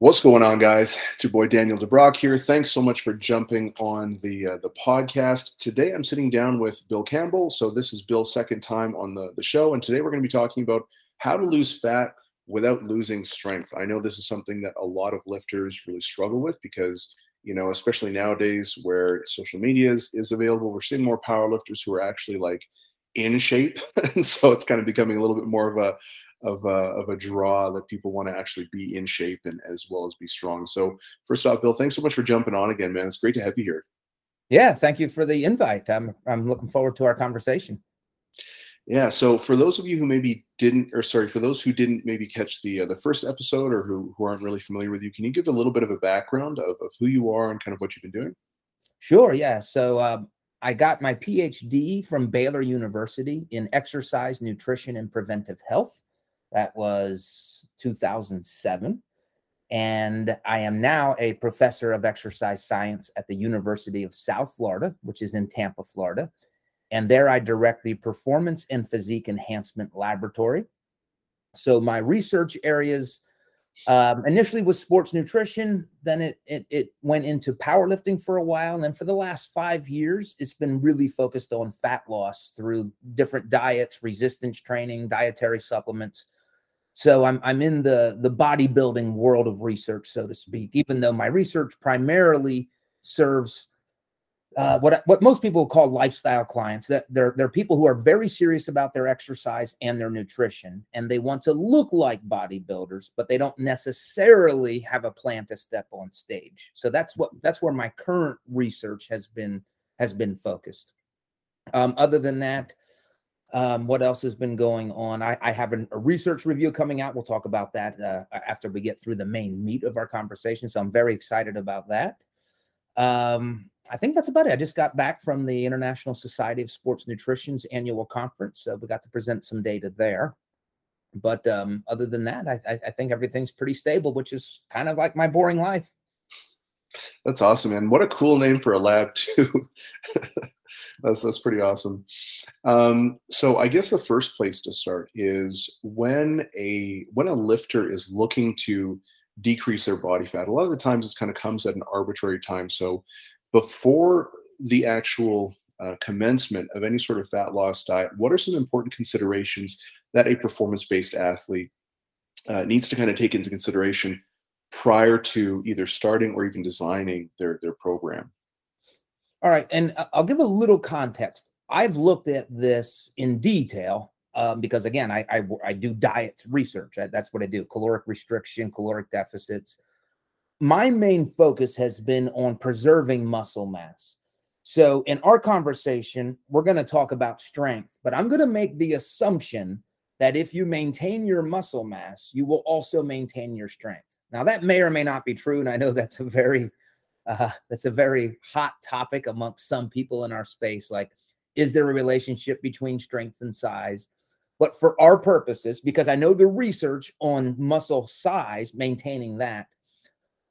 What's going on, guys? It's your boy Daniel DeBrock here. Thanks so much for jumping on the podcast. Today I'm sitting down with Bill Campbell. So this is Bill's second time on the show, and today we're going to be talking about how to lose fat without losing strength. I know this is something that a lot of lifters really struggle with because, you know, especially nowadays where social media is available, we're seeing more powerlifters who are actually like in shape, and so it's kind of becoming a little bit more of a draw that people want to actually be in shape and as well as be strong. So first off, Bill, thanks so much for jumping on again, man. It's great to have you here. Yeah, thank you for the invite. I'm looking forward to our conversation. Yeah, so for those of you who maybe didn't, or sorry, for those who didn't maybe catch the first episode or who aren't really familiar with you, can you give a little bit of a background of who you are and kind of what you've been doing? Sure, yeah. So I got my PhD from Baylor University in exercise, nutrition, and preventive health. That was 2007, and I am now a professor of exercise science at the University of South Florida, which is in Tampa, Florida, and there I direct the Performance and Physique enhancement laboratory. So my research areas initially was sports nutrition, then it went into powerlifting for a while, and then for the last 5 years, it's been really focused on fat loss through different diets, resistance training, dietary supplements. So I'm in the bodybuilding world of research, so to speak, even though my research primarily serves what most people call lifestyle clients. That they're people who are very serious about their exercise and their nutrition, and they want to look like bodybuilders, but they don't necessarily have a plan to step on stage. So that's where my current research has been focused. Other than that, what else has been going on? I have a research review coming out. We'll talk about that after we get through the main meat of our conversation. So I'm very excited about that. I think that's about it. I just got back from the International Society of Sports Nutrition's annual conference. So we got to present some data there. But other than that, I think everything's pretty stable, which is kind of like my boring life. That's awesome, man. What a cool name for a lab, too. That's pretty awesome. So I guess the first place to start is when a lifter is looking to decrease their body fat, a lot of the times it kind of comes at an arbitrary time. So before the actual commencement of any sort of fat loss diet, what are some important considerations that a performance-based athlete needs to kind of take into consideration prior to either starting or even designing their program? All right. And I'll give a little context. I've looked at this in detail because, again, I do diets research. That's what I do. Caloric restriction, caloric deficits. My main focus has been on preserving muscle mass. So in our conversation, we're going to talk about strength, but I'm going to make the assumption that if you maintain your muscle mass, you will also maintain your strength. Now, that may or may not be true. And I know that's a very hot topic amongst some people in our space. Like, is there a relationship between strength and size? But for our purposes, because I know the research on muscle size, maintaining that,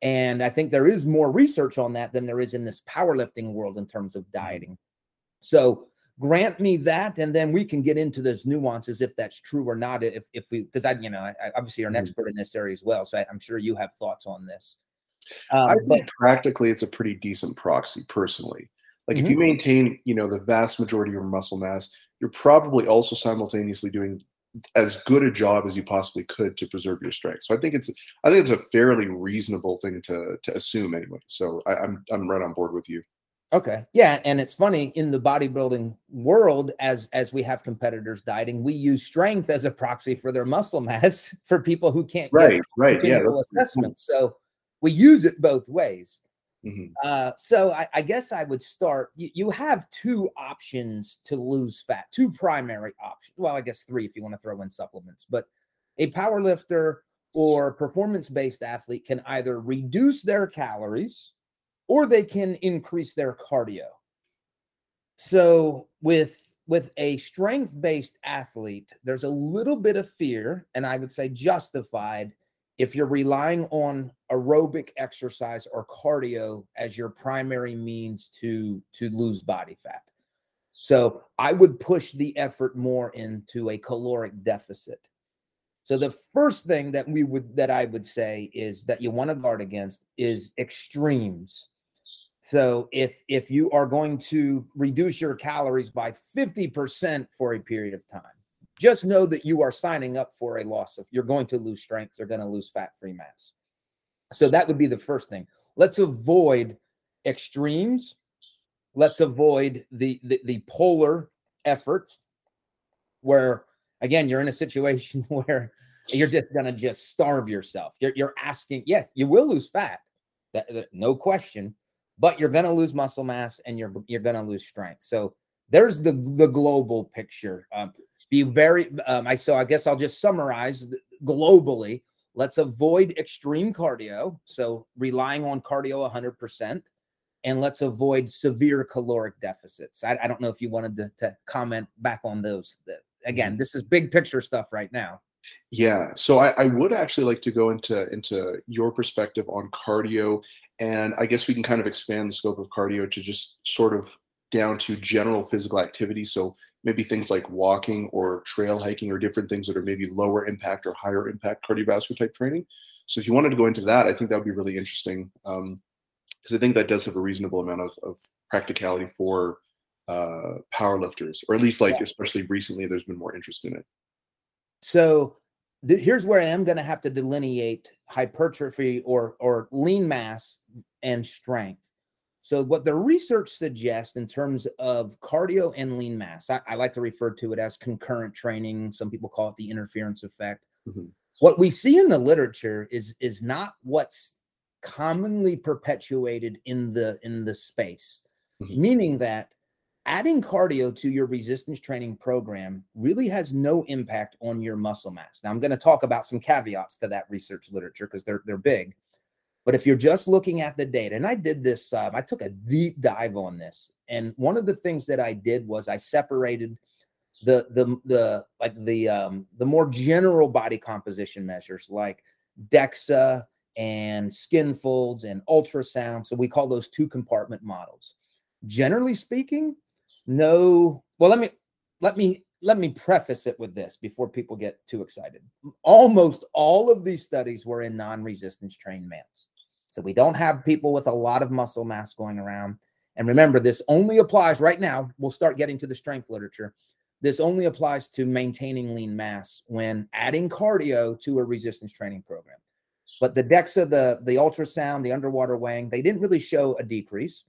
and I think there is more research on that than there is in this powerlifting world in terms of dieting. So grant me that, and then we can get into those nuances if that's true or not. If we, because I obviously are an expert in this area as well, so I'm sure you have thoughts on this. I think practically it's a pretty decent proxy personally. Like if you maintain, the vast majority of your muscle mass, you're probably also simultaneously doing as good a job as you possibly could to preserve your strength. So I think it's a fairly reasonable thing to assume anyway. So I'm right on board with you. Okay. Yeah. And it's funny, in the bodybuilding world, as we have competitors dieting, we use strength as a proxy for their muscle mass for people who can't get continual assessments. So we use it both ways. So I guess I would start, you have two options to lose fat, two primary options. Well, I guess three if you want to throw in supplements, but a powerlifter or performance-based athlete can either reduce their calories or they can increase their cardio. So with a strength-based athlete, there's a little bit of fear, and I would say justified, if you're relying on aerobic exercise or cardio as your primary means to lose body fat. So I would push the effort more into a caloric deficit. So the first thing that I would say is that you want to guard against is extremes. So if you are going to reduce your calories by 50% for a period of time, just know that you are signing up for a loss of, you're going to lose strength, you're going to lose fat-free mass. So that would be the first thing. Let's avoid extremes. Let's avoid the polar efforts where, again, you're in a situation where you're just going to just starve yourself. You're asking, yeah, you will lose fat, no question, but you're going to lose muscle mass and you're going to lose strength. So there's the global picture. I guess I'll just summarize globally. Let's avoid extreme cardio, so relying on cardio 100%, and let's avoid severe caloric deficits. I don't know if you wanted to comment back on those. Again, this is big picture stuff right now. Yeah. So I would actually like to go into your perspective on cardio. And I guess we can kind of expand the scope of cardio to just sort of down to general physical activity. So maybe things like walking or trail hiking or different things that are maybe lower impact or higher impact cardiovascular type training. So if you wanted to go into that, I think that would be really interesting. Because I think that does have a reasonable amount of practicality for power lifters, or at least like, especially recently, there's been more interest in it. So here's where I am going to have to delineate hypertrophy or lean mass and strength. So what the research suggests in terms of cardio and lean mass, I like to refer to it as concurrent training. Some people call it the interference effect. Mm-hmm. What we see in the literature is not what's commonly perpetuated in the space, mm-hmm. meaning that adding cardio to your resistance training program really has no impact on your muscle mass. Now, I'm going to talk about some caveats to that research literature because they're big. But if you're just looking at the data, and I did this, I took a deep dive on this. And one of the things that I did was I separated the more general body composition measures like DEXA and skin folds and ultrasound. So we call those two compartment models. Generally speaking, no. Well, let me preface it with this before people get too excited. Almost all of these studies were in non-resistance trained males. So we don't have people with a lot of muscle mass going around. And remember, this only applies right now. We'll start getting to the strength literature. This only applies to maintaining lean mass when adding cardio to a resistance training program. But the DEXA, the ultrasound, the underwater weighing, they didn't really show a decrease.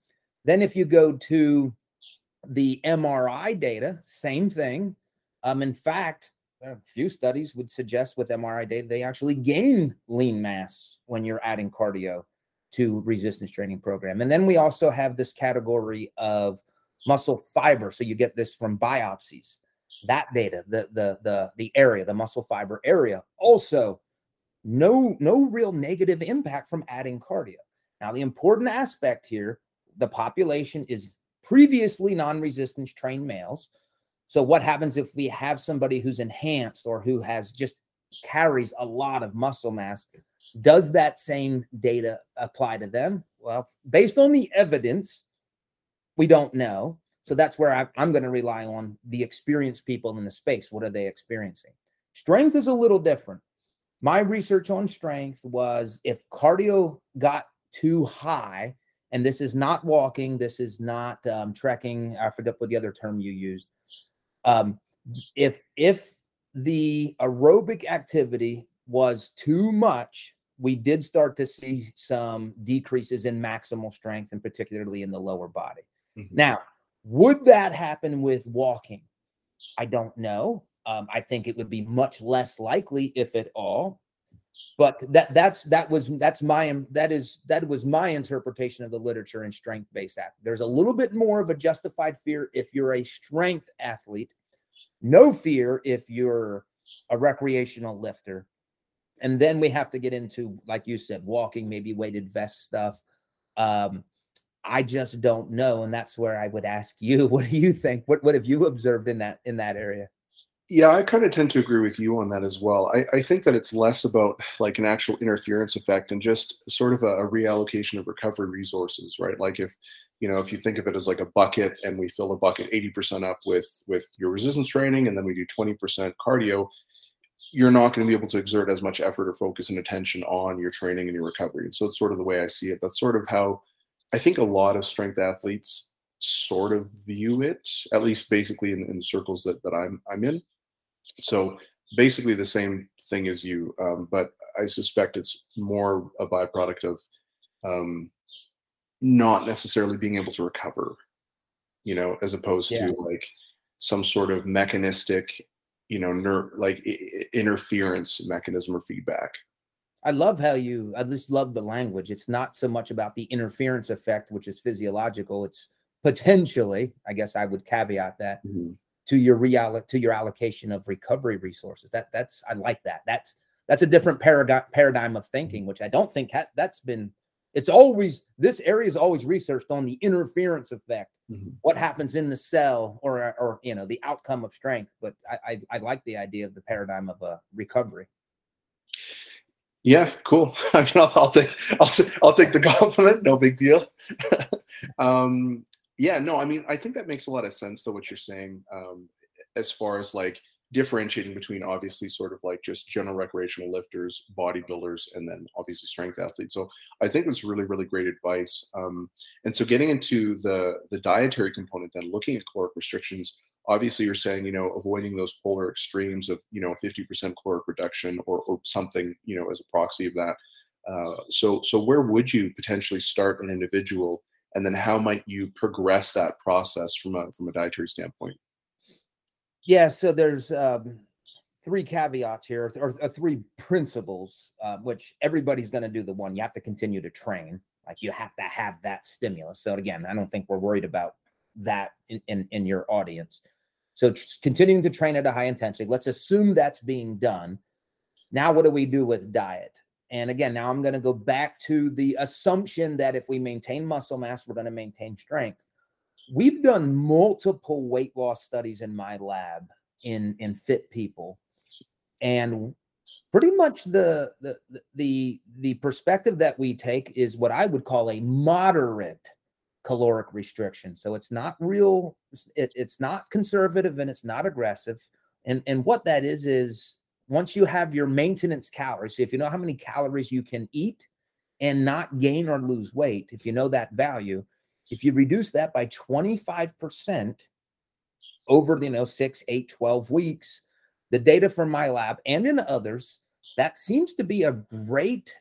Then if you go to the MRI data, same thing. In fact, a few studies would suggest with MRI data, they actually gain lean mass when you're adding cardio to resistance training program. And then we also have this category of muscle fiber. So you get this from biopsies. That data, the area, the muscle fiber area, also no real negative impact from adding cardio. Now, the important aspect here, the population is previously non-resistance trained males. So what happens if we have somebody who's enhanced or who has just carries a lot of muscle mass? Does that same data apply to them? Well, based on the evidence, we don't know. So that's where I'm going to rely on the experienced people in the space. What are they experiencing? Strength is a little different. My research on strength was if cardio got too high, and this is not walking, this is not trekking. I forget what the other term you used. If the aerobic activity was too much, we did start to see some decreases in maximal strength, and particularly in the lower body. Mm-hmm. Now, would that happen with walking? I don't know. I think it would be much less likely, if at all. But that was my interpretation of the literature in strength-based athletics. There's a little bit more of a justified fear if you're a strength athlete, no fear if you're a recreational lifter. And then we have to get into, like you said, walking, maybe weighted vest stuff. I just don't know, and that's where I would ask you, what do you think? What have you observed in that area? Yeah, I kind of tend to agree with you on that as well. I think that it's less about like an actual interference effect and just sort of a reallocation of recovery resources, right? Like if you think of it as like a bucket and we fill the bucket 80% up with your resistance training and then we do 20% cardio, you're not going to be able to exert as much effort or focus and attention on your training and your recovery. And so it's sort of the way I see it. That's sort of how I think a lot of strength athletes sort of view it, at least basically in the circles that I'm in. So basically the same thing as you, but I suspect it's more a byproduct of not necessarily being able to recover, you know, as opposed to like some sort of mechanistic, you know, interference mechanism or feedback. I love how I just love the language. It's not so much about the interference effect, which is physiological. It's potentially, I guess I would caveat that to your allocation of recovery resources. That's I like that. That's a different paradigm of thinking, which I don't think that's been. It's always, this area is always researched on the interference effect, what happens in the cell or you know, the outcome of strength. But I like the idea of the paradigm of recovery. Yeah, cool. I mean, I'll take the compliment. No big deal. Yeah, no, I mean, I think that makes a lot of sense though, what you're saying, as far as like differentiating between obviously sort of like just general recreational lifters, bodybuilders, and then obviously strength athletes. So I think that's really, really great advice. And so getting into the dietary component, then looking at caloric restrictions, obviously you're saying, you know, avoiding those polar extremes of, you know, 50% caloric reduction or something, you know, as a proxy of that. So where would you potentially start an individual, and then how might you progress that process from a dietary standpoint? Yeah, so there's three caveats here, or three principles, which everybody's going to do the one. You have to continue to train. Like you have to have that stimulus. So again, I don't think we're worried about that in your audience. So continuing to train at a high intensity. Let's assume that's being done. Now, what do we do with diet? And again, now I'm going to go back to the assumption that if we maintain muscle mass, we're going to maintain strength. We've done multiple weight loss studies in my lab in fit people. And pretty much the perspective that we take is what I would call a moderate caloric restriction. So it's not real, it's not conservative, and it's not aggressive. And what that is once you have your maintenance calories, so if you know how many calories you can eat and not gain or lose weight, if you know that value, if you reduce that by 25% over, you know, 6, 8, 12 weeks, the data from my lab and in others, that seems to be a great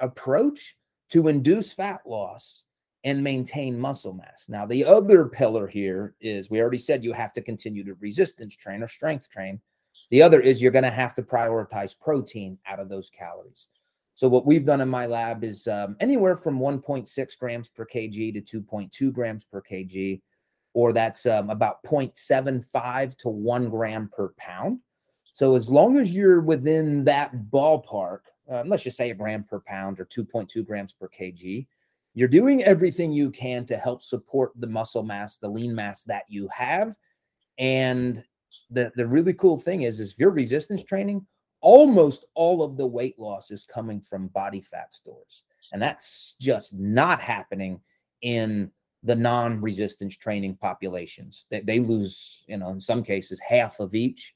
approach to induce fat loss and maintain muscle mass. Now, the other pillar here is, we already said you have to continue to resistance train or strength train. The other is you're going to have to prioritize protein out of those calories. So what we've done in my lab is anywhere from 1.6 grams per kg to 2.2 grams per kg, or that's about 0.75 to 1 gram per pound. So as long as you're within that ballpark, let's just say a gram per pound or 2.2 grams per kg, you're doing everything you can to help support the muscle mass, the lean mass that you have. And the really cool thing is if you're resistance training, almost all of the weight loss is coming from body fat stores. And that's just not happening in the non-resistance training populations. They lose, you know, in some cases, half of each.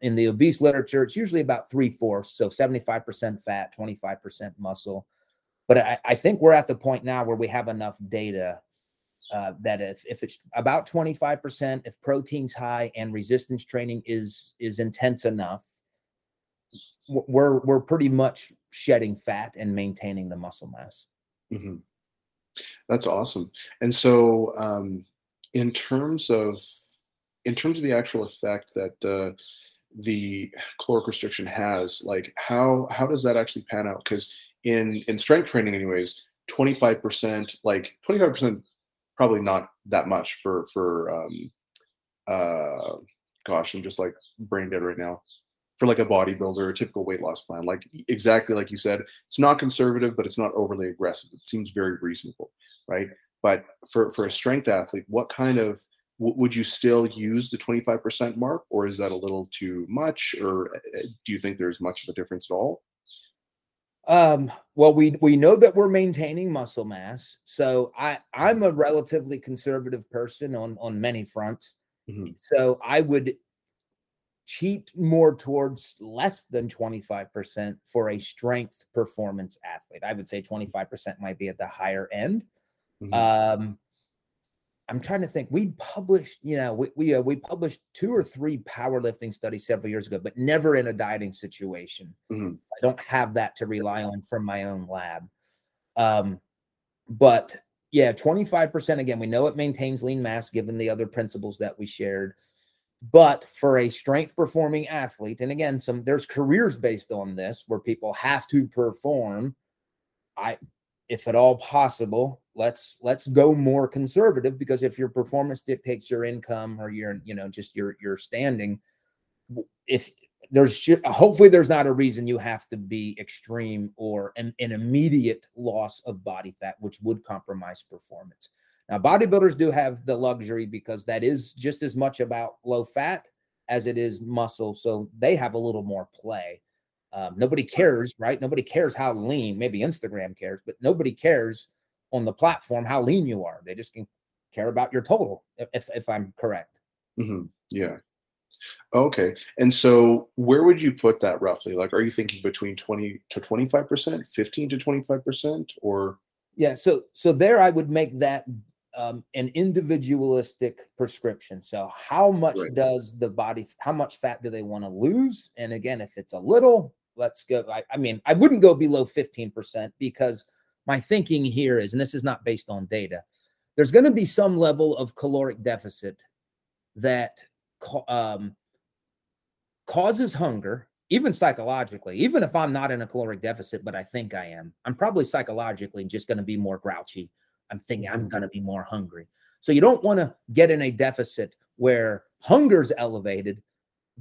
In the obese literature, it's usually about 3/4. So 75% fat, 25% muscle. But I think we're at the point now where we have enough data that if it's about 25%, if protein's high and resistance training is intense enough, we're pretty much shedding fat and maintaining the muscle mass. Mm-hmm. That's awesome. And so, in terms of the actual effect that the caloric restriction has, like how does that actually pan out? Because in strength training, anyways, 25%, probably not that much for gosh, I'm just like brain dead right now. For like a bodybuilder, a typical weight loss plan, like exactly like you said, it's not conservative, but it's not overly aggressive. It seems very reasonable, right? But for a strength athlete, would you still use the 25% mark, or is that a little too much, or do you think there's much of a difference at all? Well, we know that we're maintaining muscle mass, so I'm a relatively conservative person on many fronts. Mm-hmm. So I would cheat more towards less than 25% for a strength performance athlete. I would say 25% might be at the higher end. Mm-hmm. I'm trying to think, we published, you know, we published 2 or 3 powerlifting studies several years ago, but never in a dieting situation. Mm-hmm. I don't have that to rely on from my own lab. But yeah, 25%, again, we know it maintains lean mass given the other principles that we shared, but for a strength performing athlete, and again, there's careers based on this where people have to perform. If at all possible, let's go more conservative, because if your performance dictates your income or your, you know, just your standing, if there's, hopefully there's not a reason you have to be extreme or an immediate loss of body fat, which would compromise performance. Now, bodybuilders do have the luxury because that is just as much about low fat as it is muscle. So they have a little more play. Nobody cares, right? Nobody cares how lean, maybe Instagram cares, but nobody cares on the platform how lean you are. They just can care about your total, if I'm correct. Mm-hmm. Yeah. Okay. And so where would you put that roughly? Like, are you thinking between 20 to 25%, 15 to 25%, or? Yeah. So there I would make that an individualistic prescription. So how much does the body, how much fat do they want to lose? And again, if it's a little, let's go. I mean, I wouldn't go below 15% because my thinking here is, and this is not based on data, there's going to be some level of caloric deficit that causes hunger, even psychologically. Even if I'm not in a caloric deficit, but I think I am, I'm probably psychologically just going to be more grouchy. I'm thinking I'm going to be more hungry. So you don't want to get in a deficit where hunger's elevated,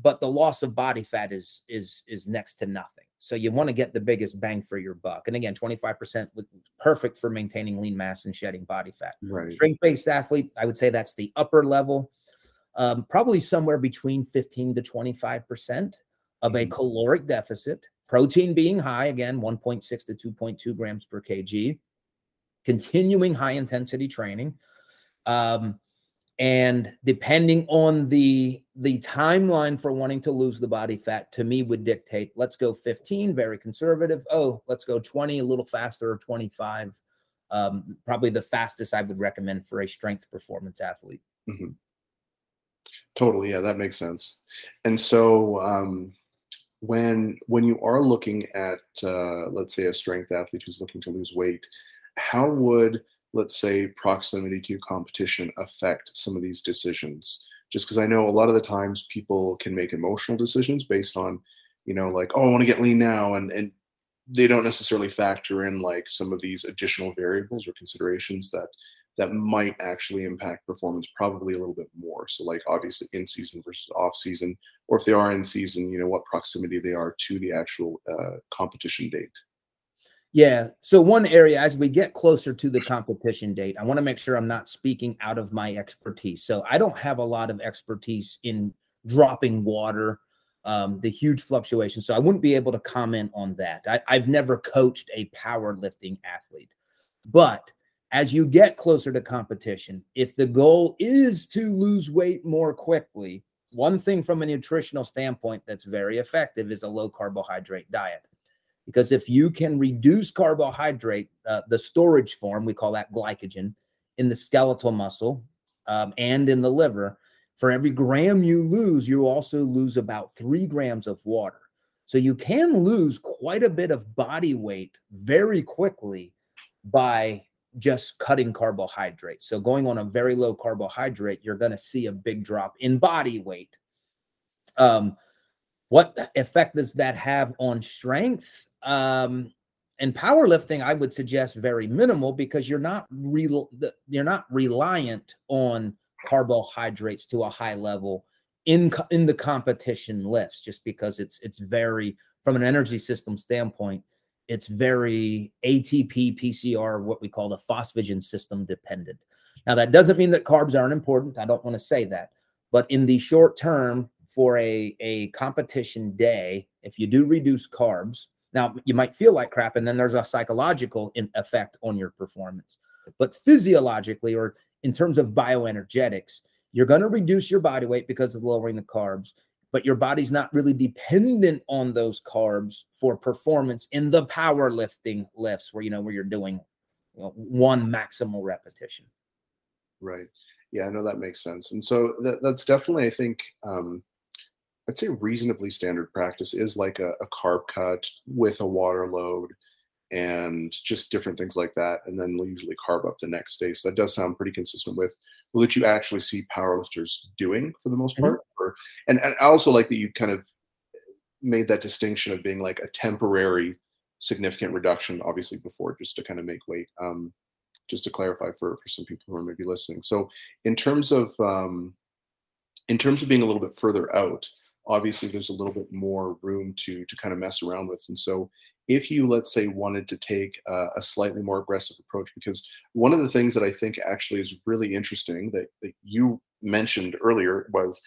but the loss of body fat is next to nothing. So you want to get the biggest bang for your buck. And again, 25% was perfect for maintaining lean mass and shedding body fat. Right. Strength-based athlete, I would say that's the upper level, probably somewhere between 15 to 25% of a caloric deficit, protein being high, again, 1.6 to 2.2 grams per kg, continuing high intensity training. And depending on the timeline for wanting to lose the body fat, to me would dictate, let's go 15, very conservative. Oh, let's go 20, a little faster, or 25. Probably the fastest I would recommend for a strength performance athlete. Mm-hmm. Totally. Yeah, that makes sense. And so when you are looking at, let's say, a strength athlete who's looking to lose weight, how would, let's say, proximity to competition affect some of these decisions? Just because I know a lot of the times people can make emotional decisions based on, you know, like, oh, I want to get lean now. And they don't necessarily factor in like some of these additional variables or considerations that might actually impact performance probably a little bit more. So like obviously in season versus off season, or if they are in season, you know, what proximity they are to the actual competition date. Yeah. So one area, as we get closer to the competition date, I want to make sure I'm not speaking out of my expertise. So I don't have a lot of expertise in dropping water, the huge fluctuations. So I wouldn't be able to comment on that. I've never coached a powerlifting athlete. But as you get closer to competition, if the goal is to lose weight more quickly, one thing from a nutritional standpoint that's very effective is a low carbohydrate diet. Because if you can reduce carbohydrate, the storage form, we call that glycogen, in the skeletal muscle and in the liver, for every gram you lose, you also lose about 3 grams of water. So you can lose quite a bit of body weight very quickly by just cutting carbohydrates. So going on a very low carbohydrate, you're going to see a big drop in body weight. What effect does that have on strength? And powerlifting, I would suggest very minimal, because you're not reliant on carbohydrates to a high level in the competition lifts, just because it's very, from an energy system standpoint, it's very ATP, PCR, what we call the phosphagen system dependent. Now, that doesn't mean that carbs aren't important. I don't want to say that. But in the short term, for a competition day, if you do reduce carbs, now you might feel like crap, and then there's a psychological effect on your performance. But physiologically, or in terms of bioenergetics, you're going to reduce your body weight because of lowering the carbs. but your body's not really dependent on those carbs for performance in the powerlifting lifts where, you know, where you're doing, you know, one maximal repetition. Right. Yeah, I know that makes sense. And so that's definitely, I think, I'd say reasonably standard practice is like a carb cut with a water load and just different things like that. And then we'll usually carb up the next day. So that does sound pretty consistent with what you actually see powerlifters doing for the most part. And I also like that you kind of made that distinction of being like a temporary significant reduction, obviously before, just to kind of make weight, just to clarify for some people who are maybe listening. So in terms of being a little bit further out, obviously there's a little bit more room to kind of mess around with. And so if you, let's say, wanted to take a slightly more aggressive approach, because one of the things that I think actually is really interesting that you mentioned earlier was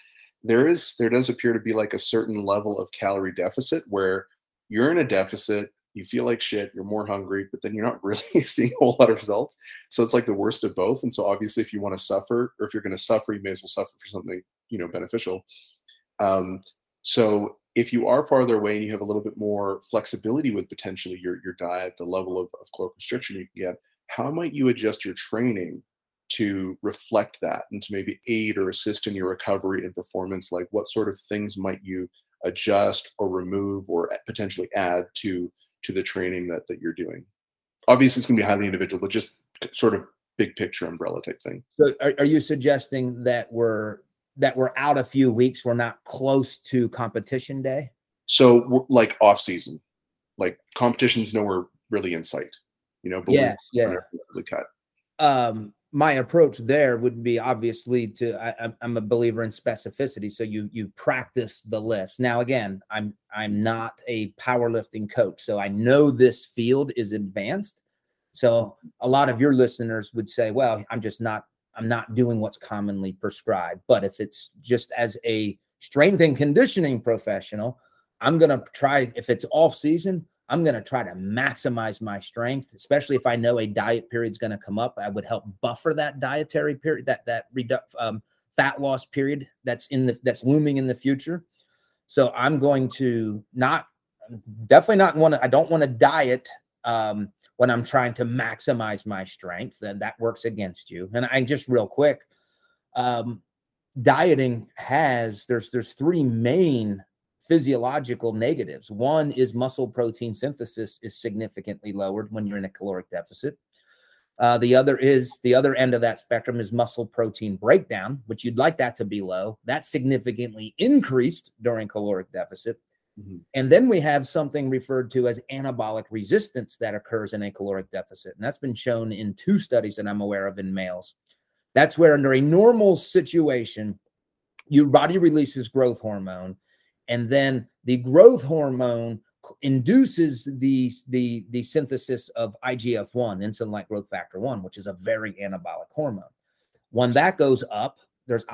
there does appear to be like a certain level of calorie deficit where you're in a deficit, you feel like shit, you're more hungry, but then you're not really seeing a whole lot of results. So it's like the worst of both. And so obviously if you want to suffer, or if you're going to suffer, you may as well suffer for something, you know, beneficial. So if you are farther away and you have a little bit more flexibility with potentially your diet, the level of caloric restriction you can get, how might you adjust your training to reflect that and to maybe aid or assist in your recovery and performance? Like what sort of things might you adjust or remove or potentially add to the training that you're doing? Obviously it's going to be highly individual, but just sort of big picture umbrella type thing. So are you suggesting that we're out a few weeks, we're not close to competition day? So like off season, like competition's nowhere really in sight, you know, but we're cut. My approach there would be obviously I'm a believer in specificity. So you practice the lifts. Now, again, I'm not a powerlifting coach, so I know this field is advanced. So a lot of your listeners would say, well, I'm not doing what's commonly prescribed. But if it's just as a strength and conditioning professional, I'm going to try, if it's off season, I'm going to try to maximize my strength, especially if I know a diet period is going to come up. I would help buffer that dietary period, that fat loss period that's looming in the future. So I'm going to I don't want to diet when I'm trying to maximize my strength. Then that works against you. And I just real quick, dieting has, there's three main physiological negatives. One is muscle protein synthesis is significantly lowered when you're in a caloric deficit. The other end of that spectrum is muscle protein breakdown, which you'd like that to be low. That's significantly increased during caloric deficit. Mm-hmm. And then we have something referred to as anabolic resistance that occurs in a caloric deficit. And that's been shown in two studies that I'm aware of in males. That's where under a normal situation, your body releases growth hormone. And then the growth hormone induces the synthesis of IGF-1, insulin-like growth factor 1, which is a very anabolic hormone. When that goes up, there's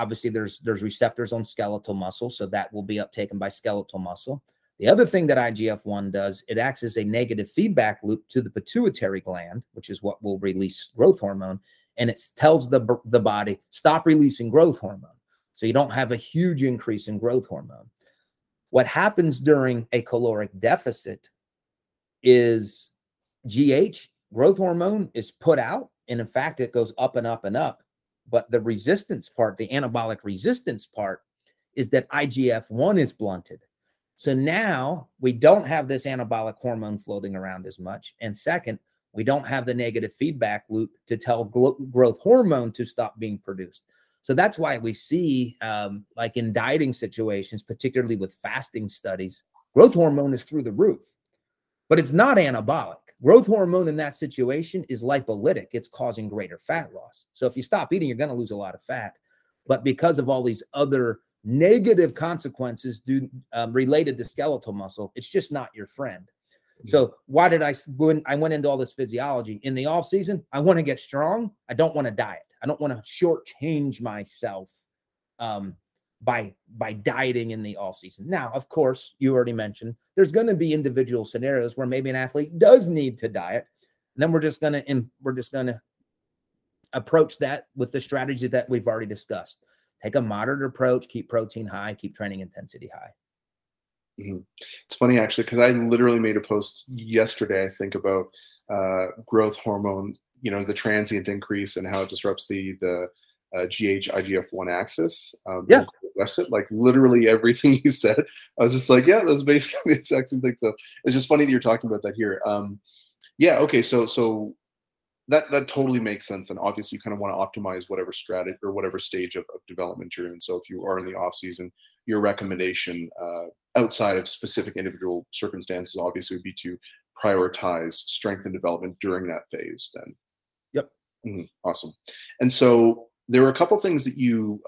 receptors on skeletal muscle, so that will be uptaken by skeletal muscle. The other thing that IGF-1 does, it acts as a negative feedback loop to the pituitary gland, which is what will release growth hormone, and it tells the body, stop releasing growth hormone. So you don't have a huge increase in growth hormone. What happens during a caloric deficit is GH, growth hormone, is put out. And in fact, it goes up and up and up. But the resistance part, the anabolic resistance part, is that IGF-1 is blunted. So now we don't have this anabolic hormone floating around as much. And second, we don't have the negative feedback loop to tell growth hormone to stop being produced. So that's why we see, like in dieting situations, particularly with fasting studies, growth hormone is through the roof, but it's not anabolic. Growth hormone in that situation is lipolytic. It's causing greater fat loss. So if you stop eating, you're going to lose a lot of fat. But because of all these other negative consequences related to skeletal muscle, it's just not your friend. So why did I went into all this physiology in the off season? I want to get strong. I don't want to diet. I don't want to shortchange myself by dieting in the off season. Now, of course, you already mentioned there's going to be individual scenarios where maybe an athlete does need to diet. And then we're just going to approach that with the strategy that we've already discussed. Take a moderate approach, keep protein high, keep training intensity high. Mm-hmm. It's funny actually, because I literally made a post yesterday, I think, about growth hormone, you know, the transient increase and how it disrupts the GH-IGF-1 axis. Yeah. Like literally everything you said, I was just like, yeah, that's basically the exact same thing. So it's just funny that you're talking about that here. Yeah. Okay. So that totally makes sense. And obviously you kind of want to optimize whatever strategy or whatever stage of development you're in. So if you are in the off season, your recommendation outside of specific individual circumstances, obviously, would be to prioritize strength and development during that phase then. Yep. Mm-hmm. Awesome. And so there were a couple things that you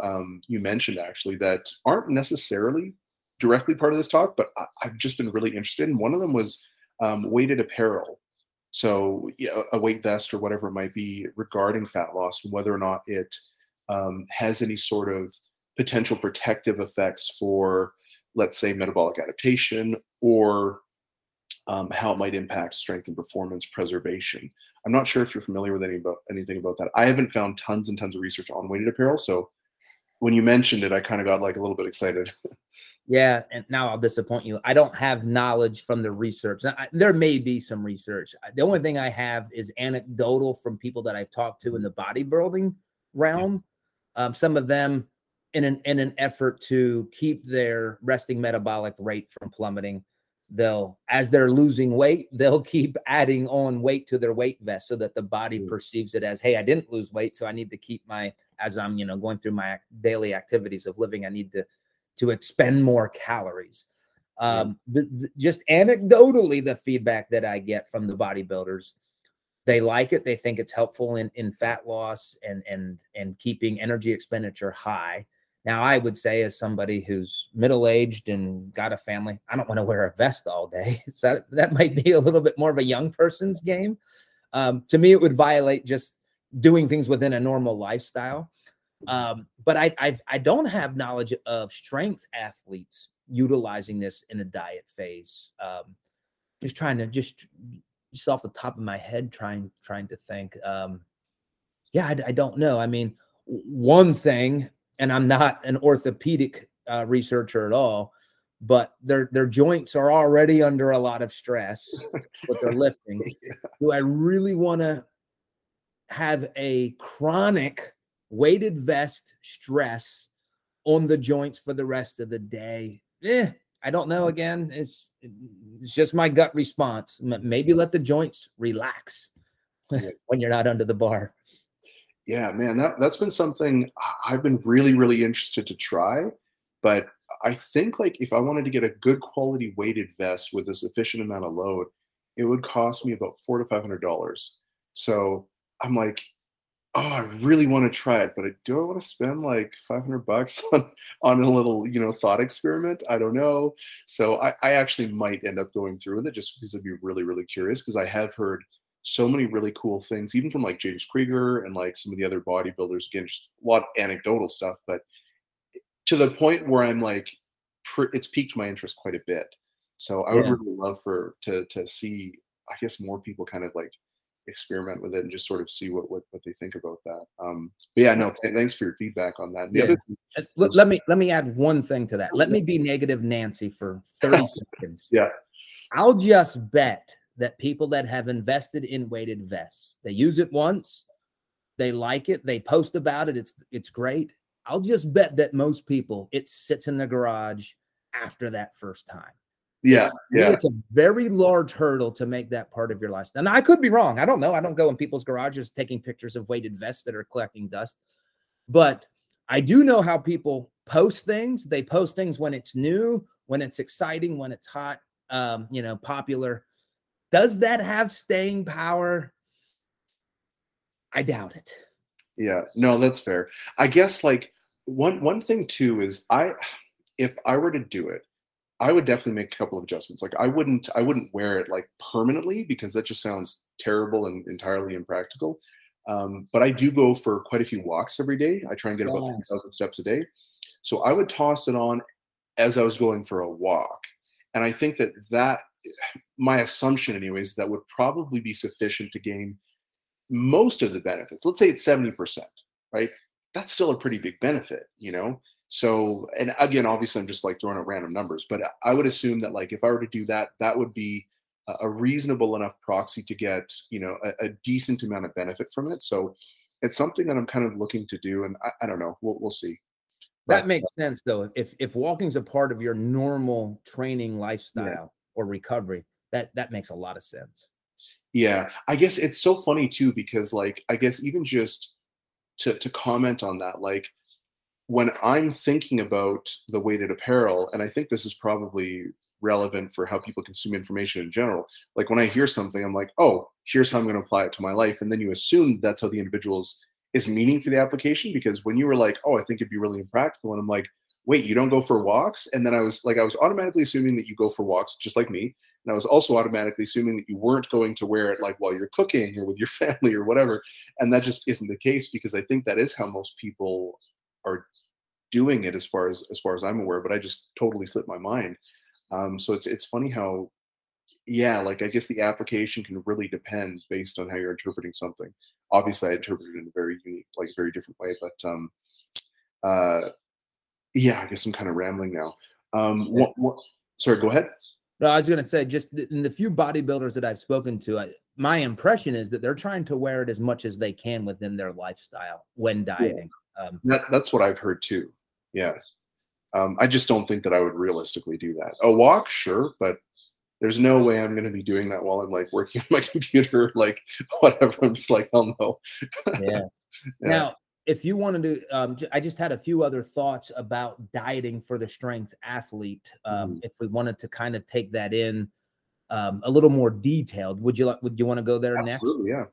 you mentioned actually that aren't necessarily directly part of this talk, but I've just been really interested in. One of them was weighted apparel. So a weight vest or whatever it might be regarding fat loss, and whether or not it has any sort of potential protective effects for, let's say, metabolic adaptation or how it might impact strength and performance preservation. I'm not sure if you're familiar with anything about that. I haven't found tons and tons of research on weighted apparel. So when you mentioned it, I kind of got like a little bit excited. Yeah. And now I'll disappoint you. I don't have knowledge from the research. Now, there may be some research. The only thing I have is anecdotal from people that I've talked to in the bodybuilding realm. Yeah. Some of them in an effort to keep their resting metabolic rate from plummeting, as they're losing weight, they'll keep adding on weight to their weight vest so that the body perceives it as, hey, I didn't lose weight. So I need to keep as I'm, going through my daily activities of living, I need to expend more calories. Just anecdotally, the feedback that I get from the bodybuilders, they like it. They think it's helpful in fat loss and keeping energy expenditure high. Now, I would say, as somebody who's middle-aged and got a family, I don't want to wear a vest all day. So that might be a little bit more of a young person's game. To me, it would violate just doing things within a normal lifestyle. But I don't have knowledge of strength athletes utilizing this in a diet phase. Just off the top of my head, trying to think. I don't know. I mean, one thing. And I'm not an orthopedic researcher at all, but their joints are already under a lot of stress with their lifting. Yeah. Do I really want to have a chronic weighted vest stress on the joints for the rest of the day? I don't know. Again, it's just my gut response. Maybe let the joints relax when you're not under the bar. Yeah, man, that's been something I've been really, really interested to try. But I think if I wanted to get a good quality weighted vest with a sufficient amount of load, it would cost me about $400 to $500. So I'm like, oh, I really want to try it, but do I want to spend like $500 on a little, thought experiment? I don't know. So I actually might end up going through with it just because I'd be really, really curious, because I have heard so many really cool things, even from James Krieger and some of the other bodybuilders. Again, just a lot of anecdotal stuff, but to the point where I'm it's piqued my interest quite a bit. So I would really love to see, I guess, more people kind of experiment with it and just sort of see what they think about that. But yeah, no, thanks for your feedback on that. The other thing, let me add one thing to that. Let me be negative Nancy for 30 seconds. Yeah, I'll just bet that people that have invested in weighted vests, they use it once, they like it, they post about it, it's great. I'll just bet that most people, it sits in the garage after that first time. Yeah. It's a very large hurdle to make that part of your lifestyle. And I could be wrong. I don't know. I don't go in people's garages taking pictures of weighted vests that are collecting dust. But I do know how people post things. They post things when it's new, when it's exciting, when it's hot, popular. Does that have staying power? I doubt it. Yeah, no, that's fair. I guess one thing too is if I were to do it, I would definitely make a couple of adjustments. I wouldn't wear it permanently, because that just sounds terrible and entirely impractical. But I do go for quite a few walks every day. I try and get about 3,000 steps a day. So I would toss it on as I was going for a walk. And I think that my assumption anyways, that would probably be sufficient to gain most of the benefits. Let's say it's 70%, right? that's still a pretty big benefit, you know? So, and again, obviously I'm just like throwing out random numbers, but I would assume that like, if I were to do that, that would be a reasonable enough proxy to get, you know, a decent amount of benefit from it. So it's something that I'm kind of looking to do. And I don't know, we'll see. But that makes sense though. If walking's a part of your normal training lifestyle or recovery, that makes a lot of sense. Yeah. I guess it's so funny too, because like, I guess even just to comment on that, like when I'm thinking about the weighted apparel, and I think this is probably relevant for how people consume information in general. Like when I hear something, I'm like, oh, here's how I'm going to apply it to my life. And then you assume that's how the individual's is meaning for the application, because when you were like, oh, I think it'd be really impractical. And I'm like, wait, you don't go for walks? And then I was automatically assuming that you go for walks just like me. And I was also automatically assuming that you weren't going to wear it like while you're cooking or with your family or whatever. And that just isn't the case, because I think that is how most people are doing it as far as I'm aware, but I just totally slipped my mind. So it's funny how, like I guess the application can really depend based on how you're interpreting something. Obviously I interpreted it in a very unique, like very different way, but I guess I'm kind of rambling now. Sorry, go ahead. No, I was going to say, just in the few bodybuilders that I've spoken to, my impression is that they're trying to wear it as much as they can within their lifestyle when dieting. Yeah. That's what I've heard too. Yeah. I just don't think that I would realistically do that. A walk, sure, but there's no way I'm going to be doing that while I'm like working on my computer, like whatever. I'm just like, hell no. Yeah. Now, if you wanted to, I just had a few other thoughts about dieting for the strength athlete. If we wanted to kind of take that in a little more detailed, would you want to go there next? Absolutely, yeah.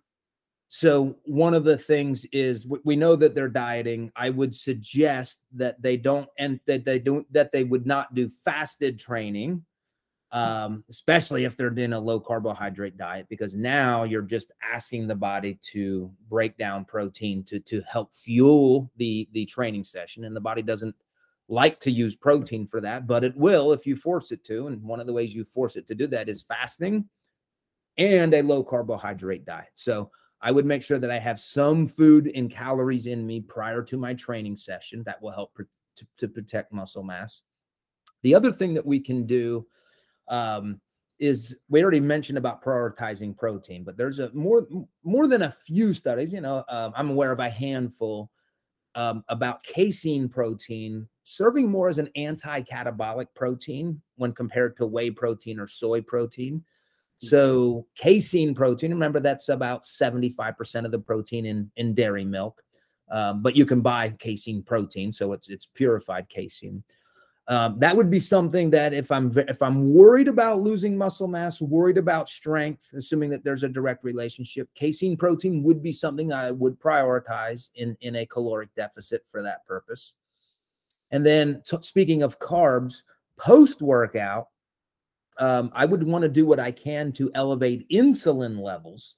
So one of the things is we know that they're dieting. I would suggest that they don't, and that they would not do fasted training. Especially if they're in a low carbohydrate diet, because now you're just asking the body to break down protein to help fuel the training session. And the body doesn't like to use protein for that, but it will if you force it to. And one of the ways you force it to do that is fasting and a low carbohydrate diet. So I would make sure that I have some food and calories in me prior to my training session. That will help to protect muscle mass. The other thing that we can do is we already mentioned about prioritizing protein, but there's a more than a few studies, you know, I'm aware of a handful about casein protein serving more as an anti-catabolic protein when compared to whey protein or soy protein. So casein protein, remember that's about 75% of the protein in dairy milk, but you can buy casein protein. So it's purified casein. That would be something that if I'm worried about losing muscle mass, worried about strength, assuming that there's a direct relationship, casein protein would be something I would prioritize in a caloric deficit for that purpose. And then speaking of carbs, post-workout, I would want to do what I can to elevate insulin levels,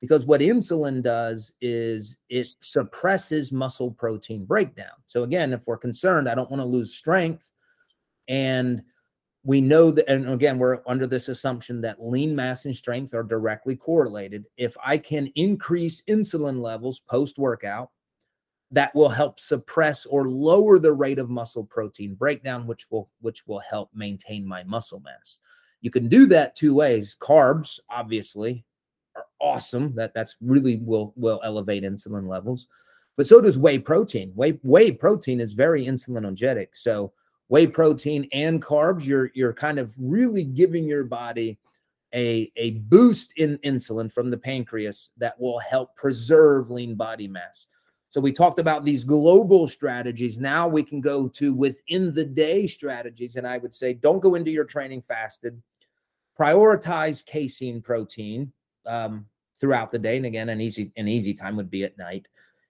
because what insulin does is it suppresses muscle protein breakdown. So again, if we're concerned, I don't want to lose strength. And we know that, and again, we're under this assumption that lean mass and strength are directly correlated. If I can increase insulin levels post-workout, that will help suppress or lower the rate of muscle protein breakdown, which will help maintain my muscle mass. You can do that two ways. Carbs, obviously, are awesome. That's really will elevate insulin levels, but so does whey protein. Whey protein is very insulinogenic, so whey protein and carbs, you're kind of really giving your body a boost in insulin from the pancreas that will help preserve lean body mass. So we talked about these global strategies. Now we can go to within the day strategies. And I would say, don't go into your training fasted. Prioritize casein protein throughout the day. And again, an easy time would be at night.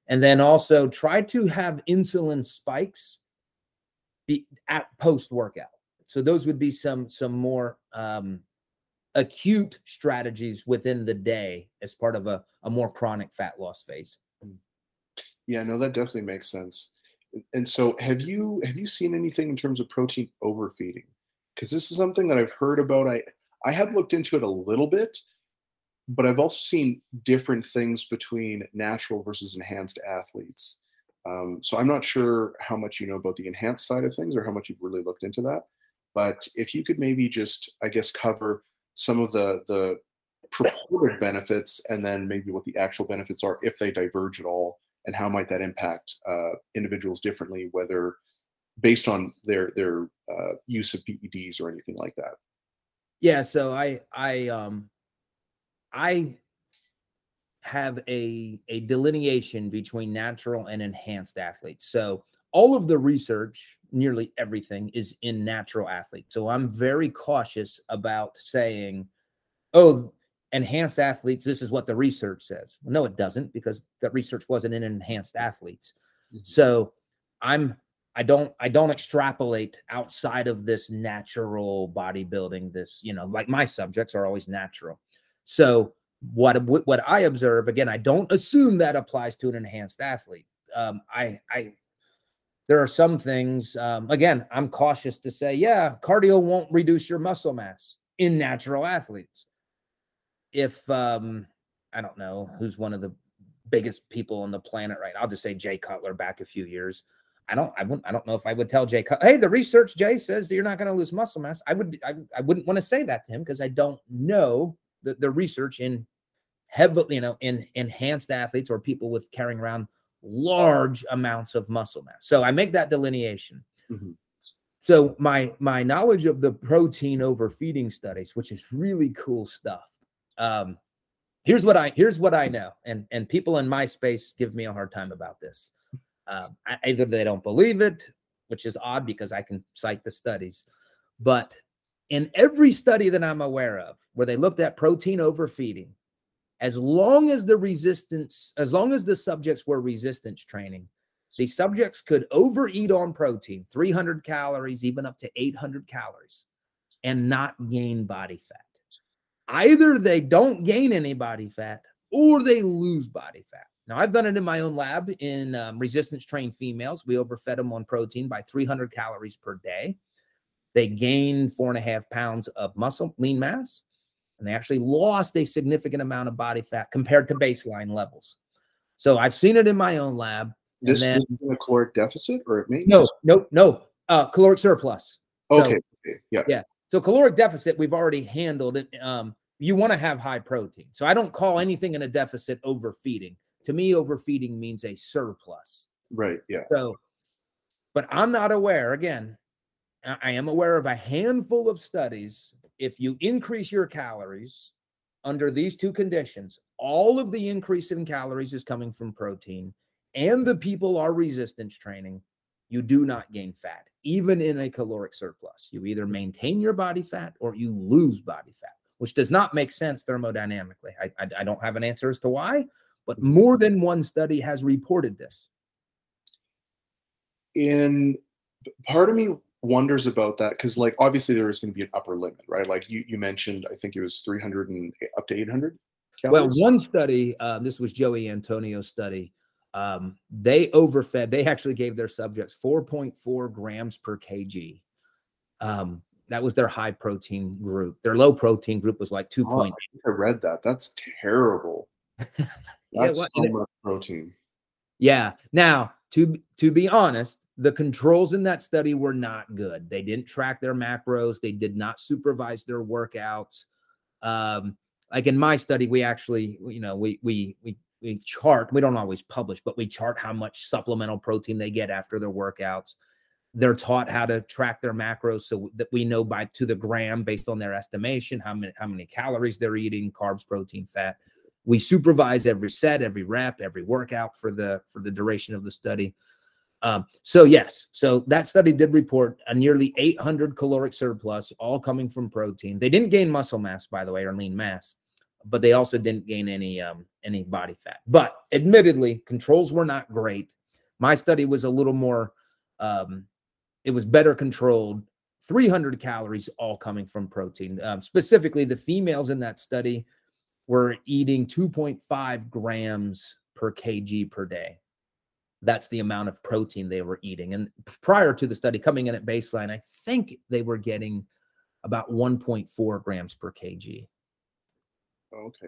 And then also try to have insulin spikes at post-workout. So those would be some more acute strategies within the day as part of a more chronic fat loss phase. Yeah, no, that definitely makes sense. And so have you seen anything in terms of protein overfeeding? Because this is something that I've heard about. I have looked into it a little bit, but I've also seen different things between natural versus enhanced athletes. So I'm not sure how much you know about the enhanced side of things or how much you've really looked into that. But if you could maybe just, I guess, cover some of the purported benefits and then maybe what the actual benefits are if they diverge at all, and how might that impact individuals differently, whether based on their use of PEDs or anything like that. Yeah, so I have a delineation between natural and enhanced athletes. So all of the research, nearly everything, is in natural athletes. So I'm very cautious about saying, oh, enhanced athletes, this is what the research says. Well, no, it doesn't, because the research wasn't in enhanced athletes. Mm-hmm. So I don't extrapolate outside of this natural bodybuilding. This, you know, like my subjects are always natural. So what I observe, again, I don't assume that applies to an enhanced athlete. There are some things, again, I'm cautious to say, yeah, cardio won't reduce your muscle mass in natural athletes. If, I don't know, who's one of the biggest people on the planet, right? I'll just say Jay Cutler back a few years. I don't know if I would tell Jay Cutler, hey, the research, Jay, says that you're not going to lose muscle mass. I wouldn't want to say that to him because I don't know the research in heavily, you know, in enhanced athletes or people with carrying around large amounts of muscle mass. So I make that delineation. Mm-hmm. So my knowledge of the protein overfeeding studies, which is really cool stuff. Here's what I know. And people in my space give me a hard time about this. Either they don't believe it, which is odd because I can cite the studies, but in every study that I'm aware of where they looked at protein overfeeding, as long as the subjects were resistance training, the subjects could overeat on protein, 300 calories, even up to 800 calories, and not gain body fat. Either they don't gain any body fat or they lose body fat. Now, I've done it in my own lab in resistance trained females. We overfed them on protein by 300 calories per day. They gained 4.5 pounds of muscle, lean mass, and they actually lost a significant amount of body fat compared to baseline levels. So I've seen it in my own lab. This is a caloric deficit, or it may be? No. Caloric surplus. Okay. So, yeah. So caloric deficit, we've already handled it. You want to have high protein. So I don't call anything in a deficit overfeeding. To me, overfeeding means a surplus. Right, yeah. So, but I'm not aware, again, I am aware of a handful of studies. If you increase your calories under these two conditions, all of the increase in calories is coming from protein and the people are resistance training, you do not gain fat, even in a caloric surplus. You either maintain your body fat or you lose body fat, which does not make sense thermodynamically. I don't have an answer as to why, but more than one study has reported this. And part of me wonders about that, because like obviously there is going to be an upper limit, right? Like you mentioned, I think it was 300 and up to 800 calories. Well, one study, this was Joey Antonio's study. They overfed. They actually gave their subjects 4.4 grams per kg. That was their high protein group. Their low protein group was like 2.8. I think I read that. That's terrible. That's so much protein. Yeah. Now, to be honest, the controls in that study were not good. They didn't track their macros. They did not supervise their workouts. Like in my study, we actually, you know, we chart, we don't always publish, but we chart how much supplemental protein they get after their workouts. They're taught how to track their macros so that we know by to the gram based on their estimation, how many calories they're eating, carbs, protein, fat. We supervise every set, every rep, every workout for the duration of the study. So yes, so that study did report a nearly 800 caloric surplus, all coming from protein. They didn't gain muscle mass, by the way, or lean mass, but they also didn't gain any body fat. But admittedly, controls were not great. My study was a little more, it was better controlled, 300 calories, all coming from protein. Specifically, the females in that study were eating 2.5 grams per kg per day. That's the amount of protein they were eating. And prior to the study, coming in at baseline, I think they were getting about 1.4 grams per kg. Okay.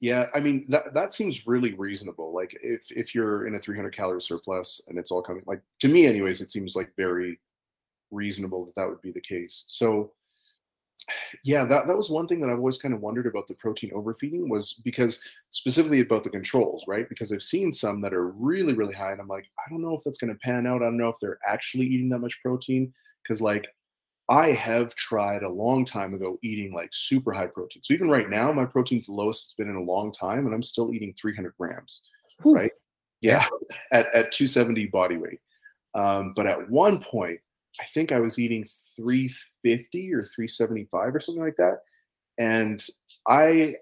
Yeah, I mean, that seems really reasonable. Like if you're in a 300 calorie surplus and it's all coming, like, to me anyways, it seems like very reasonable that that would be the case. So yeah, that was one thing that I've always kind of wondered about the protein overfeeding, was because specifically about the controls, right? Because I've seen some that are really, really high and I'm like, I don't know if that's going to pan out. I don't know if they're actually eating that much protein. Cause like I have tried a long time ago eating like super high protein. So even right now, my protein's the lowest it's been in a long time and I'm still eating 300 grams, Ooh. Right? Yeah. At 270 body weight. But at one point, I think I was eating 350 or 375 or something like that. And I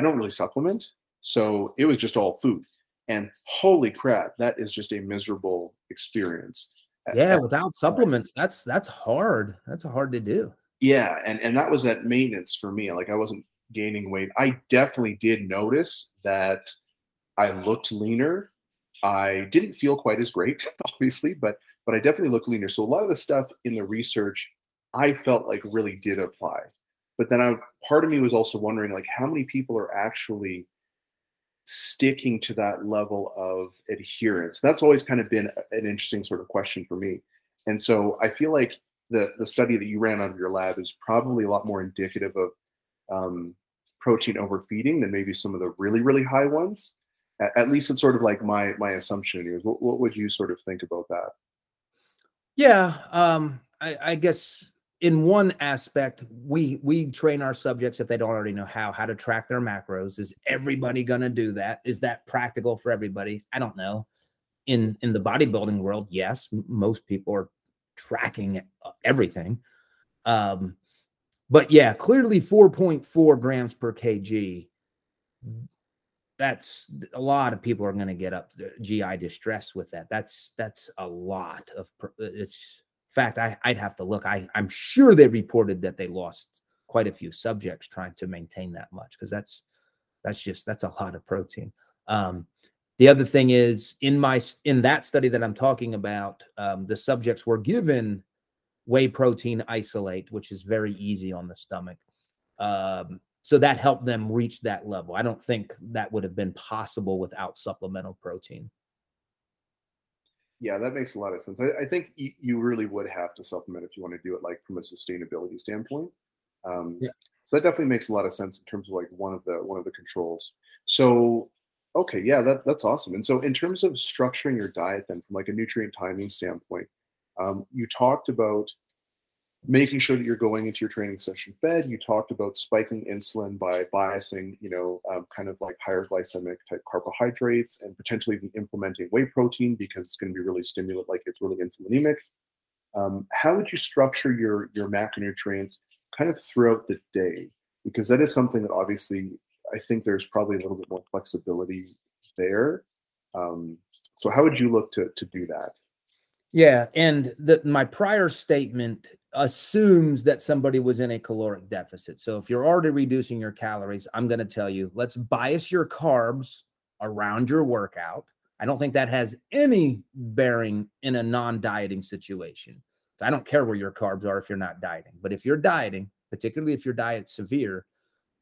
don't really supplement. So it was just all food. And holy crap, that is just a miserable experience. Yeah, without supplements, that's hard. That's hard to do. Yeah, and that was at maintenance for me. Like I wasn't gaining weight. I definitely did notice that I looked leaner. I didn't feel quite as great, obviously, but I definitely looked leaner. So a lot of the stuff in the research I felt like really did apply. But then part of me was also wondering, like, how many people are actually sticking to that level of adherence? That's always kind of been an interesting sort of question for me. And so I feel like the study that you ran out of your lab is probably a lot more indicative of protein overfeeding than maybe some of the really, really high ones. At least it's sort of like my assumption here. What would you sort of think about that? Yeah, I guess in one aspect, we train our subjects, if they don't already know how to track their macros. Is everybody going to do that? Is that practical for everybody? I don't know. In the bodybuilding world, yes, most people are tracking everything. But yeah, clearly 4.4 grams per kg. That's a lot of people are going to get up GI distress with that. That's a lot of it's. In fact, I'd have to look. I'm sure they reported that they lost quite a few subjects trying to maintain that much, because that's a lot of protein. The other thing is in that study that I'm talking about, the subjects were given whey protein isolate, which is very easy on the stomach. So that helped them reach that level. I don't think that would have been possible without supplemental protein. Yeah, that makes a lot of sense. I think you really would have to supplement if you want to do it, like, from a sustainability standpoint. Yeah. So that definitely makes a lot of sense in terms of like one of the controls. So, okay, yeah, that's awesome. And so in terms of structuring your diet then from like a nutrient timing standpoint, you talked about making sure that you're going into your training session fed. You talked about spiking insulin by biasing, kind of like higher glycemic type carbohydrates, and potentially even implementing whey protein because it's going to be really stimulant, like it's really insulinemic. How would you structure your macronutrients kind of throughout the day? Because that is something that obviously I think there's probably a little bit more flexibility there. So how would you look to do that? Yeah, and my prior statement assumes that somebody was in a caloric deficit. So if you're already reducing your calories, I'm going to tell you, let's bias your carbs around your workout. I don't think that has any bearing in a non-dieting situation. I don't care where your carbs are if you're not dieting. But if you're dieting, particularly if your diet's severe,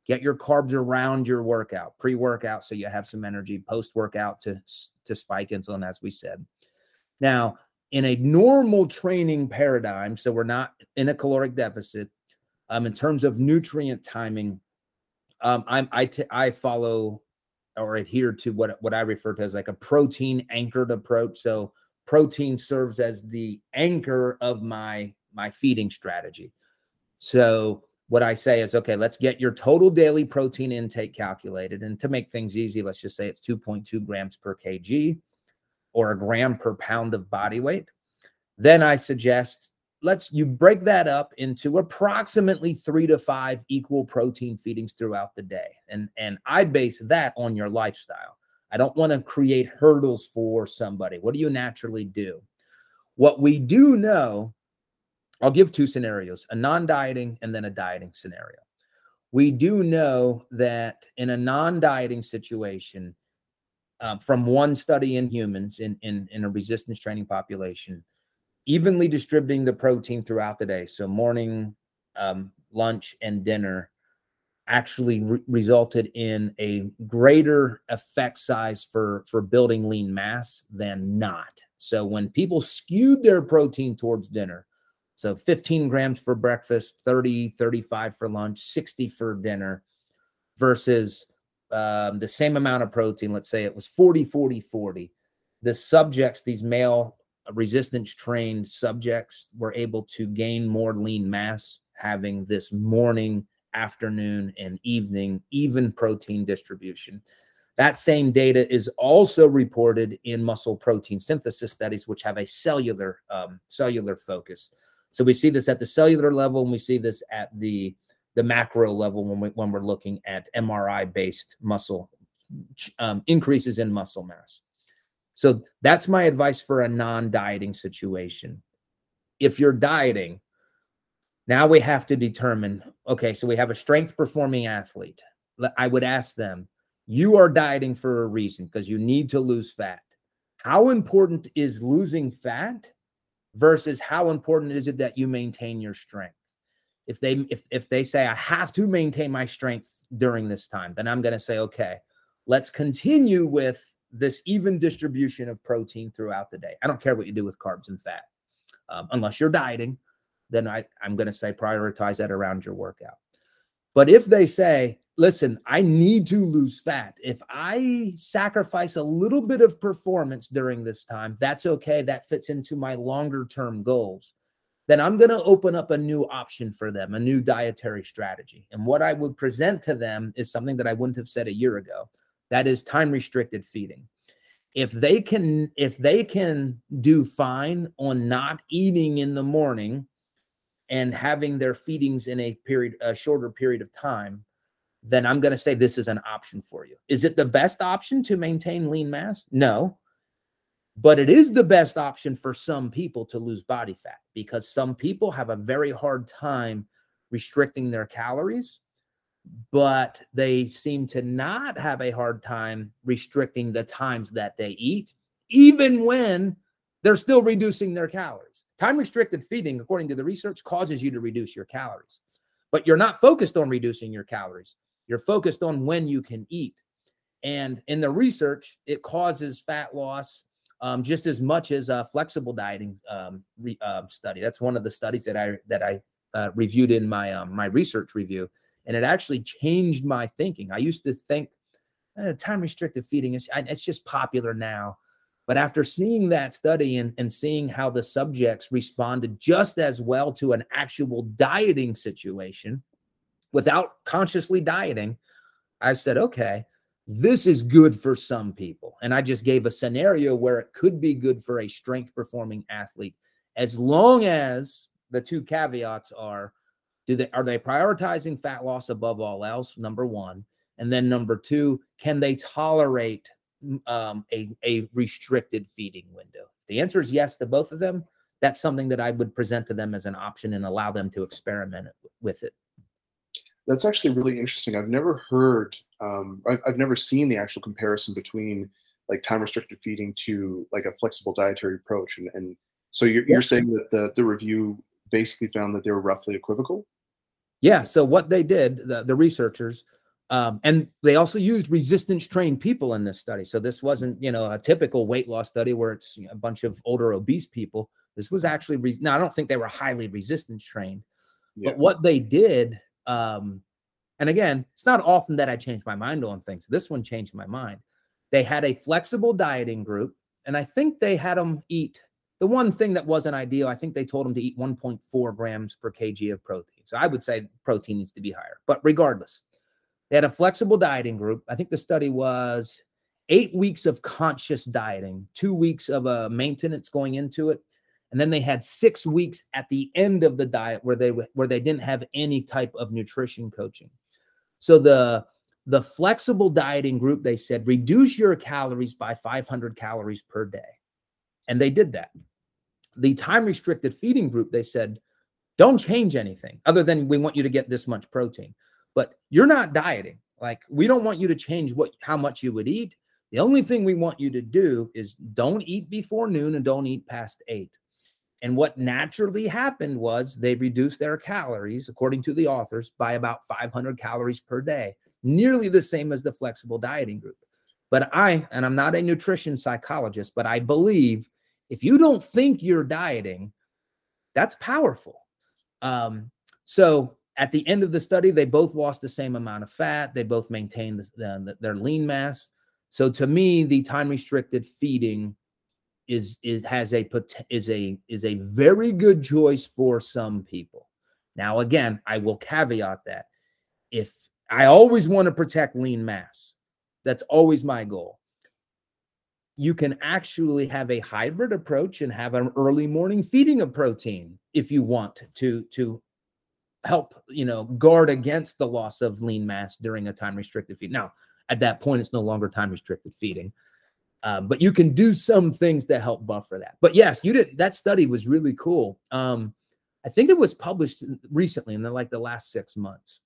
get your carbs around your workout, pre-workout so you have some energy, post-workout to spike insulin, as we said. Now, in a normal training paradigm, so we're not in a caloric deficit, in terms of nutrient timing, I follow or adhere to what I refer to as like a protein anchored approach. So protein serves as the anchor of my feeding strategy. So what I say is, okay, let's get your total daily protein intake calculated. And to make things easy, let's just say it's 2.2 grams per kg, or a gram per pound of body weight. Then I suggest you break that up into approximately 3 to 5 equal protein feedings throughout the day. And I base that on your lifestyle. I don't want to create hurdles for somebody. What do you naturally do? What we do know, I'll give two scenarios, a non-dieting and then a dieting scenario. We do know that in a non-dieting situation, from one study in humans in a resistance training population, evenly distributing the protein throughout the day, so morning, lunch, and dinner, actually resulted in a greater effect size for building lean mass than not. So when people skewed their protein towards dinner, so 15 grams for breakfast, 30, 35 for lunch, 60 for dinner, versus the same amount of protein, let's say it was 40, 40, 40. The subjects, these male resistance trained subjects, were able to gain more lean mass having this morning, afternoon, and evening even protein distribution. That same data is also reported in muscle protein synthesis studies, which have a cellular focus. So we see this at the cellular level, and we see this at the macro level when we're looking at MRI-based muscle increases in muscle mass. So that's my advice for a non-dieting situation. If you're dieting, now we have to determine, okay, so we have a strength-performing athlete. I would ask them, you are dieting for a reason because you need to lose fat. How important is losing fat versus how important is it that you maintain your strength? If they say, I have to maintain my strength during this time, then I'm going to say, okay, let's continue with this even distribution of protein throughout the day. I don't care what you do with carbs and fat. Unless you're dieting, then I'm going to say prioritize that around your workout. But if they say, listen, I need to lose fat. If I sacrifice a little bit of performance during this time, that's okay. That fits into my longer-term goals. Then I'm going to open up a new option for them, a new dietary strategy. And what I would present to them is something that I wouldn't have said a year ago. That is time-restricted feeding. If they can do fine on not eating in the morning and having their feedings in a shorter period of time, then I'm going to say this is an option for you. Is it the best option to maintain lean mass? No. But it is the best option for some people to lose body fat, because some people have a very hard time restricting their calories, but they seem to not have a hard time restricting the times that they eat, even when they're still reducing their calories. Time-restricted feeding, according to the research, causes you to reduce your calories, but you're not focused on reducing your calories. You're focused on when you can eat. And in the research, it causes fat loss just as much as a flexible dieting study. That's one of the studies that I reviewed in my my research review, and it actually changed my thinking. I used to think time-restricted feeding it's just popular now, but after seeing that study and seeing how the subjects responded just as well to an actual dieting situation without consciously dieting, I said, okay, this is good for some people. And I just gave a scenario where it could be good for a strength performing athlete, as long as the two caveats are, are they prioritizing fat loss above all else? Number one. And then number two, can they tolerate a restricted feeding window? The answer is yes to both of them. That's something that I would present to them as an option and allow them to experiment with it. That's actually really interesting. I've never heard, I've never seen the actual comparison between like time-restricted feeding to like a flexible dietary approach. And so you're saying that the review basically found that they were roughly equivocal? Yeah. So what they did, the researchers, and they also used resistance-trained people in this study. So this wasn't, a typical weight loss study where it's a bunch of older obese people. This was actually, I don't think they were highly resistance-trained. Yeah. But what they did... and again, it's not often that I change my mind on things. This one changed my mind. They had a flexible dieting group, and I think they had them eat the one thing that wasn't ideal. I think they told them to eat 1.4 grams per kg of protein. So I would say protein needs to be higher, but regardless, they had a flexible dieting group. I think the study was 8 weeks of conscious dieting, 2 weeks of a maintenance going into it. And then they had 6 weeks at the end of the diet where they didn't have any type of nutrition coaching. So the flexible dieting group, they said, reduce your calories by 500 calories per day. And they did that. The time-restricted feeding group, they said, don't change anything other than we want you to get this much protein. But you're not dieting. Like, we don't want you to change how much you would eat. The only thing we want you to do is don't eat before noon and don't eat past 8. And what naturally happened was they reduced their calories, according to the authors, by about 500 calories per day, nearly the same as the flexible dieting group. But I'm not a nutrition psychologist, but I believe if you don't think you're dieting, that's powerful. So at the end of the study, they both lost the same amount of fat. They both maintained their lean mass. So to me, the time-restricted feeding is a very good choice for some people. Now, again, I will caveat that. If I always want to protect lean mass, that's always my goal. You can actually have a hybrid approach and have an early morning feeding of protein if you want to help, guard against the loss of lean mass during a time-restricted feed. Now, at that point, it's no longer time-restricted feeding. But you can do some things to help buffer that. But yes, that study was really cool. I think it was published recently in the last 6 months.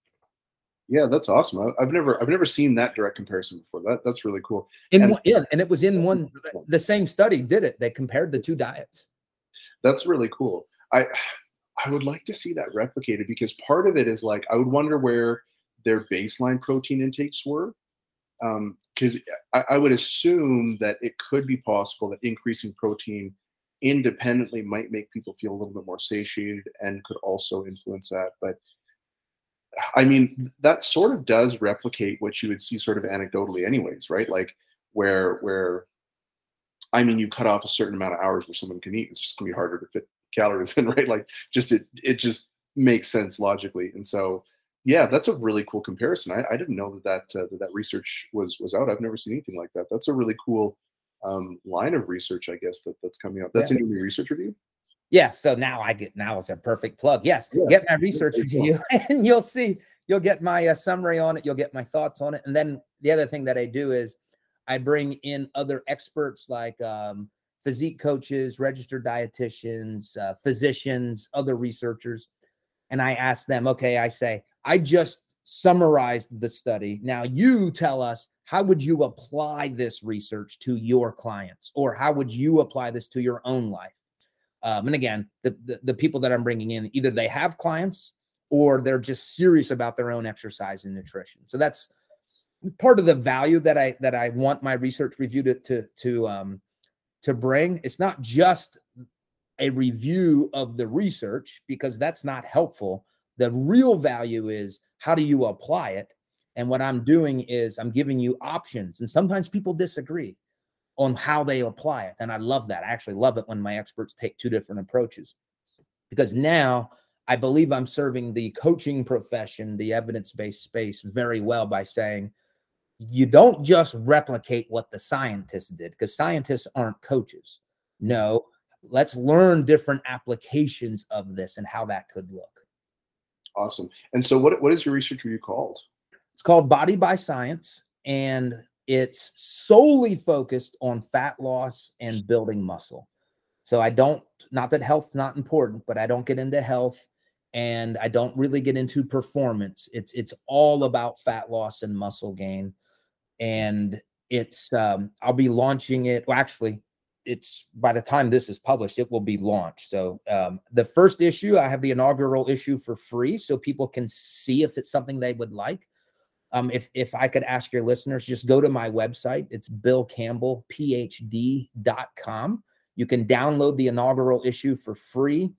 Yeah, that's awesome. I've never seen that direct comparison before. That's really cool. And it was the same study did it. They compared the two diets. That's really cool. I would like to see that replicated, because part of it is I would wonder where their baseline protein intakes were. Because I would assume that it could be possible that increasing protein independently might make people feel a little bit more satiated and could also influence that. But I mean, that sort of does replicate what you would see sort of anecdotally anyways, right? Where you cut off a certain amount of hours where someone can eat, it's just going to be harder to fit calories in, right? It just makes sense logically. And so, yeah, that's a really cool comparison. I didn't know that research was out. I've never seen anything like that. That's a really cool line of research, I guess, that's coming up. That's a new research review? Yeah, so now it's a perfect plug. Yes, yeah. Get my research review, and you'll get my summary on it. You'll get my thoughts on it. And then the other thing that I do is I bring in other experts like physique coaches, registered dietitians, physicians, other researchers. And I ask them, okay, I say, I just summarized the study. Now you tell us, how would you apply this research to your clients, or how would you apply this to your own life? And again, the people that I'm bringing in, either they have clients or they're just serious about their own exercise and nutrition. So that's part of the value that I want my research review to bring. It's not just a review of the research, because that's not helpful. The real value is, how do you apply it? And what I'm doing is I'm giving you options. And sometimes people disagree on how they apply it. And I love that. I actually love it when my experts take two different approaches, because now I believe I'm serving the coaching profession, the evidence-based space, very well by saying, you don't just replicate what the scientists did, because scientists aren't coaches. No, let's learn different applications of this and how that could look. Awesome. And so what is your research review called? It's called Body by Science, and it's solely focused on fat loss and building muscle. So not that health's not important, but I don't get into health, and I don't really get into performance. It's all about fat loss and muscle gain. And it's, I'll be launching it. Well, actually, it's, by the time this is published, it will be launched. So the first issue, I have the inaugural issue for free, so people can see if it's something they would like. If I could ask your listeners, just go to my website. It's billcampbellphd.com. You can download the inaugural issue for free.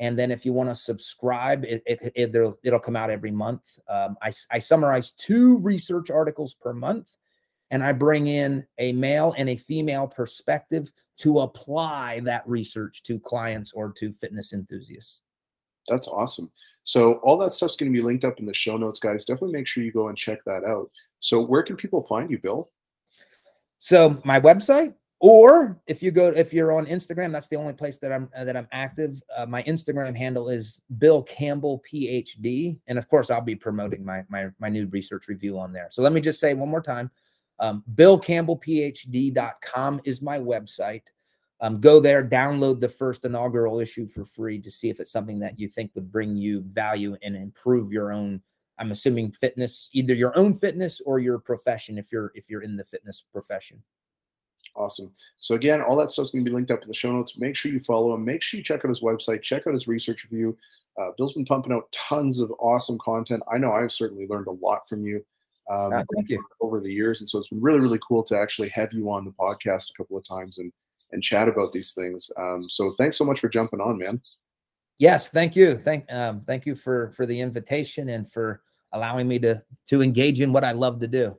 And then if you want to subscribe, it'll come out every month. I summarize 2 research articles per month. And I bring in a male and a female perspective to apply that research to clients or to fitness enthusiasts. That's awesome. So all that stuff's going to be linked up in the show notes, guys. Definitely make sure you go and check that out. So where can people find you, Bill? So my website, or if you're on Instagram, that's the only place that I'm active. My Instagram handle is Bill Campbell PhD. And of course, I'll be promoting my new research review on there. So let me just say one more time. billcampbellphd.com is my website. Go there, download the first inaugural issue for free to see if it's something that you think would bring you value and improve your own, I'm assuming, fitness, either your own fitness or your profession if you're in the fitness profession. Awesome. So again, all that stuff's going to be linked up in the show notes. Make sure you follow him. Make sure you check out his website. Check out his research review. Bill's been pumping out tons of awesome content. I know I've certainly learned a lot from you over the years. And so it's been really, really cool to actually have you on the podcast a couple of times and chat about these things. So thanks so much for jumping on, man. Yes. Thank you. Thank you for the invitation and for allowing me to engage in what I love to do.